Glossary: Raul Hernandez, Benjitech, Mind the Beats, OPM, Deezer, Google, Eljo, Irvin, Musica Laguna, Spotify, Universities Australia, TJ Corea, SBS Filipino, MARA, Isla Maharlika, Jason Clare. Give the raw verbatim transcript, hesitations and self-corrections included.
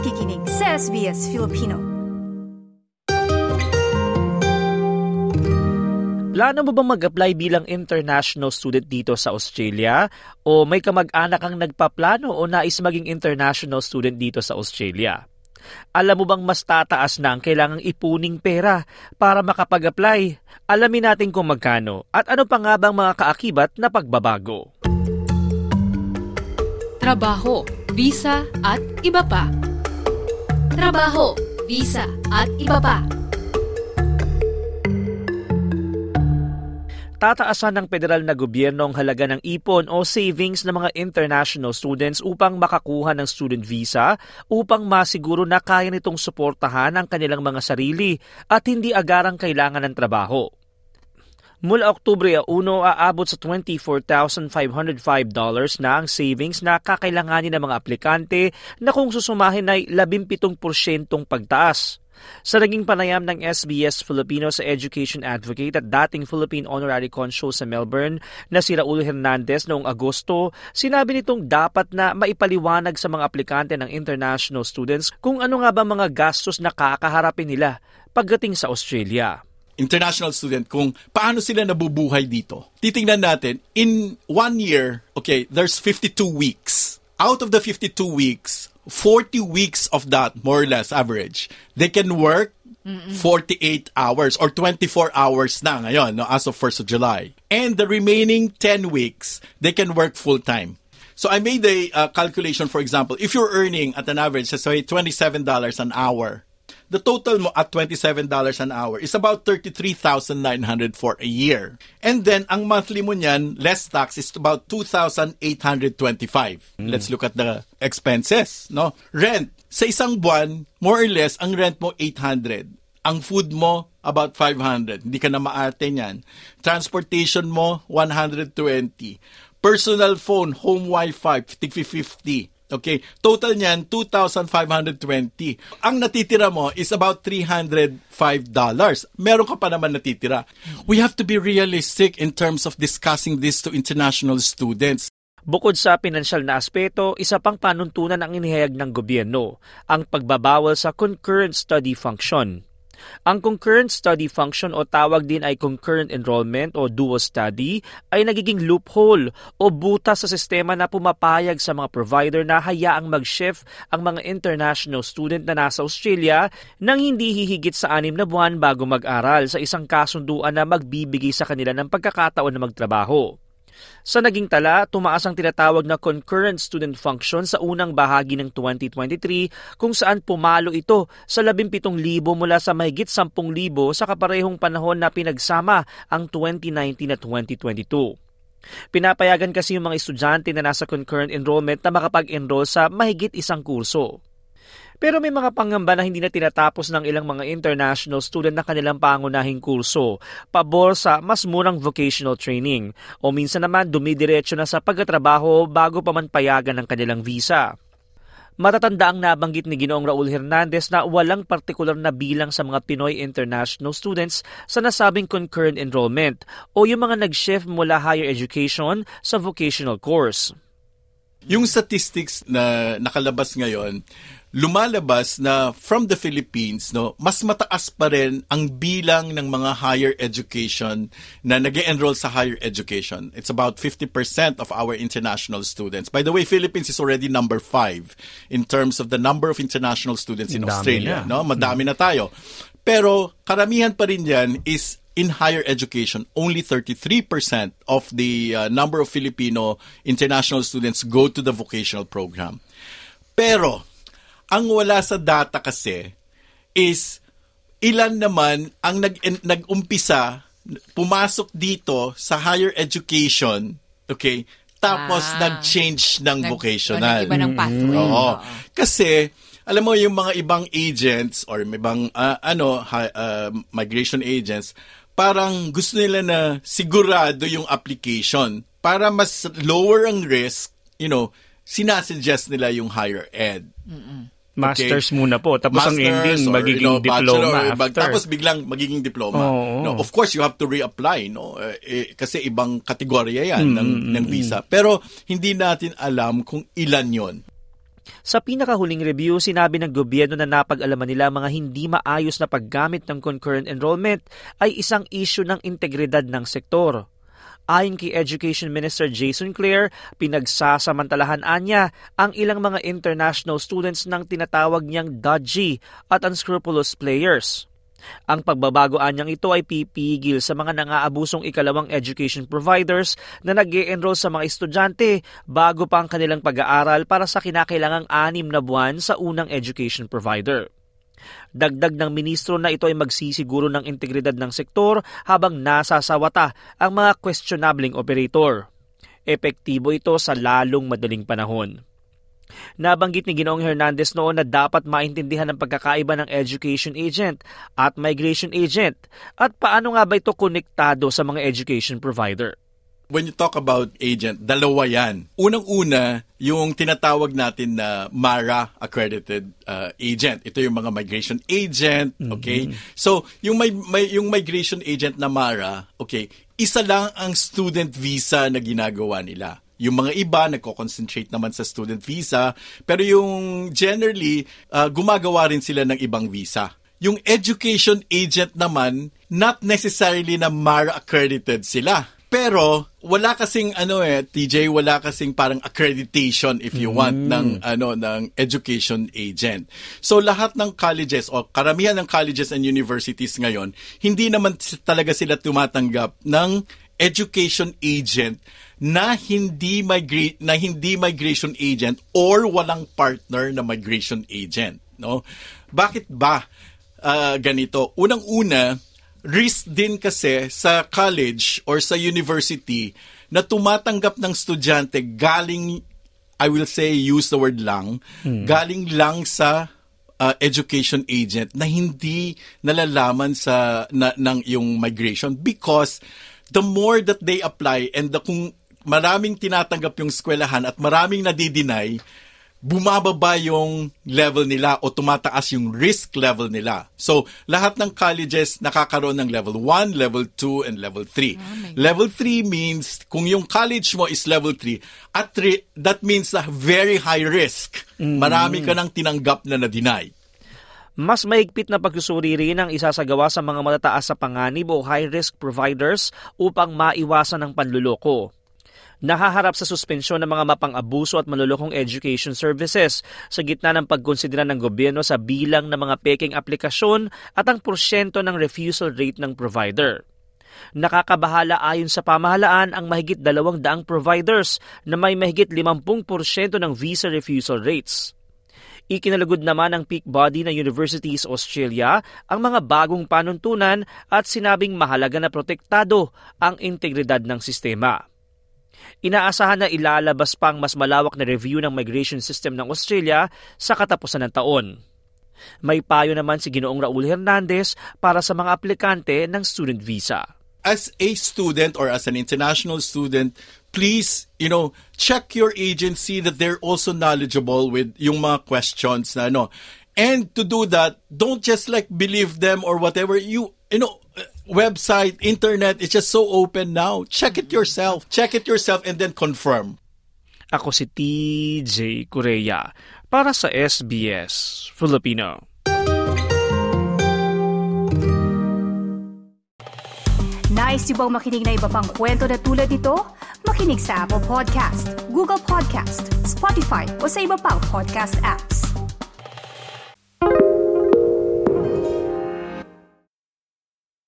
nakikinig sa S B S Filipino. Plano mo bang mag-apply bilang international student dito sa Australia? O may kamag-anak ang nagpaplano o nais maging international student dito sa Australia? Alam mo bang mas tataas na ang kailangang ipuning pera para makapag-apply? Alamin natin kung magkano at ano pa nga bang mga kaakibat na pagbabago. Trabaho, visa at iba pa. Trabaho, visa at iba pa. Tataasan ng federal na gobyerno ang halaga ng ipon o savings ng mga international students upang makakuha ng student visa upang masiguro na kaya nitong suportahan ang kanilang mga sarili at hindi agarang kailangan ng trabaho. Mula Oktubre one, aabot sa twenty-four thousand five hundred five dollars na ang savings na kakailanganin ng mga aplikante na kung susumahin ay seventeen porsyentong pagtaas. Sa naging panayam ng S B S Filipino sa Education Advocate at dating Philippine Honorary Consul sa Melbourne na si Raul Hernandez noong Agosto, sinabi nitong dapat na maipaliwanag sa mga aplikante ng international students kung ano nga ba mga gastos na kakaharapin nila pagdating sa Australia. International student, kung paano sila nabubuhay dito. Titingnan natin, in one year, okay, there's fifty-two weeks. Out of the fifty-two weeks, forty weeks of that, more or less, average, they can work forty-eight hours or twenty-four hours na ngayon, no, as of first of July. And the remaining ten weeks, they can work full-time. So I made a uh, calculation, for example, if you're earning at an average, say, twenty-seven dollars an hour, the total mo at twenty-seven dollars an hour is about thirty-three thousand nine hundred dollars for a year. And then, ang monthly mo niyan, less tax, is about two thousand eight hundred twenty-five dollars. Mm. Let's look at the expenses, no? Rent. Sa isang buwan, more or less, ang rent mo, eight hundred dollars. Ang food mo, about five hundred dollars. Hindi ka na maarte niyan. Transportation mo, one hundred twenty dollars. Personal phone, home wifi, fifty fifty. Okay, total niyan two thousand five hundred twenty. Ang natitira mo is about three hundred five dollars. Meron ka pa naman natitira. We have to be realistic in terms of discussing this to international students. Bukod sa pinansyal na aspeto, isa pang panuntunan ang inihayag ng gobyerno, ang pagbabawal sa concurrent study function. Ang concurrent study function o tawag din ay concurrent enrollment o dual study ay nagiging loophole o butas sa sistema na pumapayag sa mga provider na hayaang mag-shift ang mga international student na nasa Australia nang hindi hihigit sa anim na buwan bago mag-aral sa isang kasunduan na magbibigay sa kanila ng pagkakataon na magtrabaho. Sa naging tala, tumaas ang tinatawag na concurrent student function sa unang bahagi ng twenty twenty-three kung saan pumalo ito sa labing pitong libo mula sa mahigit ten thousand sa kaparehong panahon na pinagsama ang twenty nineteen at twenty twenty-two. Pinapayagan kasi yung mga estudyante na nasa concurrent enrollment na makapag-enroll sa mahigit isang kurso. Pero may mga pangamba na hindi na tinatapos ng ilang mga international student na kanilang pangunahing kurso, pabor sa mas murang vocational training, o minsan naman dumidiretso na sa pagtatrabaho bago pa man payagan ng kanilang visa. Matatanda ang nabanggit ni Ginoong Raul Hernandez na walang partikular na bilang sa mga Pinoy international students sa nasabing concurrent enrollment o yung mga nag-shift mula higher education sa vocational course. Yung statistics na nakalabas ngayon, lumalabas na from the Philippines, no, mas mataas pa rin ang bilang ng mga higher education na nag-enroll sa higher education. It's about fifty percent of our international students. By the way, Philippines is already number five in terms of the number of international students in Madami Australia. Na. No? Madami na tayo. Pero karamihan pa rin yan is in higher education, only thirty-three percent of the uh, number of Filipino international students go to the vocational program. Pero, ang wala sa data kasi is ilan naman ang nag, en, nag-umpisa, pumasok dito sa higher education, okay, tapos ah, nag-change ng nag, vocational. Nag-iba ng pathway. Oo. Kasi, alam mo, yung mga ibang agents or ibang uh, ano uh, migration agents, parang gusto nila na sigurado yung application para mas lower ang risk, you know, sinasuggest nila yung higher ed. Mm-mm. Okay. Masters muna po, tapos Masters ang ending or, magiging you know, diploma or, after. Tapos biglang magiging diploma. Oh. No, of course, you have to reapply, no? Eh, kasi ibang kategorya yan mm-hmm. ng, ng visa. Pero hindi natin alam kung ilan yon. Sa pinakahuling review, sinabi ng gobyerno na napag-alaman nila mga hindi maayos na paggamit ng concurrent enrollment ay isang issue ng integridad ng sektor. Ayon kay Education Minister Jason Clare, pinagsasamantalahan niya ang ilang mga international students ng tinatawag niyang dodgy at unscrupulous players. Ang pagbabagoan niyang ito ay pipigil sa mga nangaabusong ikalawang education providers na nag-e-enroll sa mga estudyante bago pa ang kanilang pag-aaral para sa kinakailangang anim na buwan sa unang education provider. Dagdag ng ministro na ito ay magsisiguro ng integridad ng sektor habang nasasawata ang mga questionabling operator. Epektibo ito sa lalong madaling panahon. Nabanggit ni Ginoong Hernandez noon na dapat maintindihan ang pagkakaiba ng education agent at migration agent at paano nga ba ito konektado sa mga education provider. When you talk about agent, dalawa yan. Unang-una, yung tinatawag natin na MARA accredited uh, agent. Ito yung mga migration agent, okay? Mm-hmm. So, yung may, may yung migration agent na MARA, okay, isa lang ang student visa na ginagawa nila. Yung mga iba, nagko-concentrate naman sa student visa. Pero yung generally, uh, gumagawa rin sila ng ibang visa. Yung education agent naman, not necessarily na MARA accredited sila. Pero wala kasing ano eh T J wala kasing parang accreditation if you want mm. ng ano ng education agent. So lahat ng colleges o karamihan ng colleges and universities ngayon, hindi naman talaga sila tumatanggap ng education agent na hindi migra- na hindi migration agent or walang partner na migration agent, no? Bakit ba uh, ganito? Unang-una, risk din kasi sa college or sa university na tumatanggap ng estudyante galing, I will say, use the word lang, hmm. galing lang sa uh, education agent na hindi nalalaman sa na, ng yung migration, because the more that they apply and the, kung maraming tinatanggap yung eskwelahan at maraming nadi-deny, bumababa yung level nila o tumataas yung risk level nila. So, lahat ng colleges nakakaroon ng level one, level two, and level three. Oh, level three means, kung yung college mo is level three, at re- that means uh, very high risk. Mm. Marami ka nang tinanggap na na-deny. Mas mahigpit na pagsusuri rin ang isasagawa sa mga matataas sa panganib o high-risk providers upang maiwasan ang panluloko. Nahaharap sa suspensyon ng mga mapang-abuso at malulokong education services sa gitna ng pagkonsidera ng gobyerno sa bilang ng mga peking aplikasyon at ang porsyento ng refusal rate ng provider. Nakakabahala ayon sa pamahalaan ang mahigit dalawang daang providers na may mahigit limampu't porsyento ng visa refusal rates. Ikinalugod naman ng peak body ng Universities Australia ang mga bagong panuntunan at sinabing mahalaga na protektado ang integridad ng sistema. Inaasahan na ilalabas pang mas malawak na review ng migration system ng Australia sa katapusan ng taon. May payo naman si Ginoong Raul Hernandez para sa mga aplikante ng student visa. As a student or as an international student, please, you know, check your agency that they're also knowledgeable with yung mga questions na ano. And to do that, don't just like believe them or whatever. You, you know, website, internet, it's just so open now. Check it yourself. Check it yourself and then confirm. Ako si T J Corea para sa S B S Filipino. Nice yung bang makinig na iba pang kwento na tulad ito? Makinig sa Apple Podcast, Google Podcast, Spotify o sa iba pang podcast apps.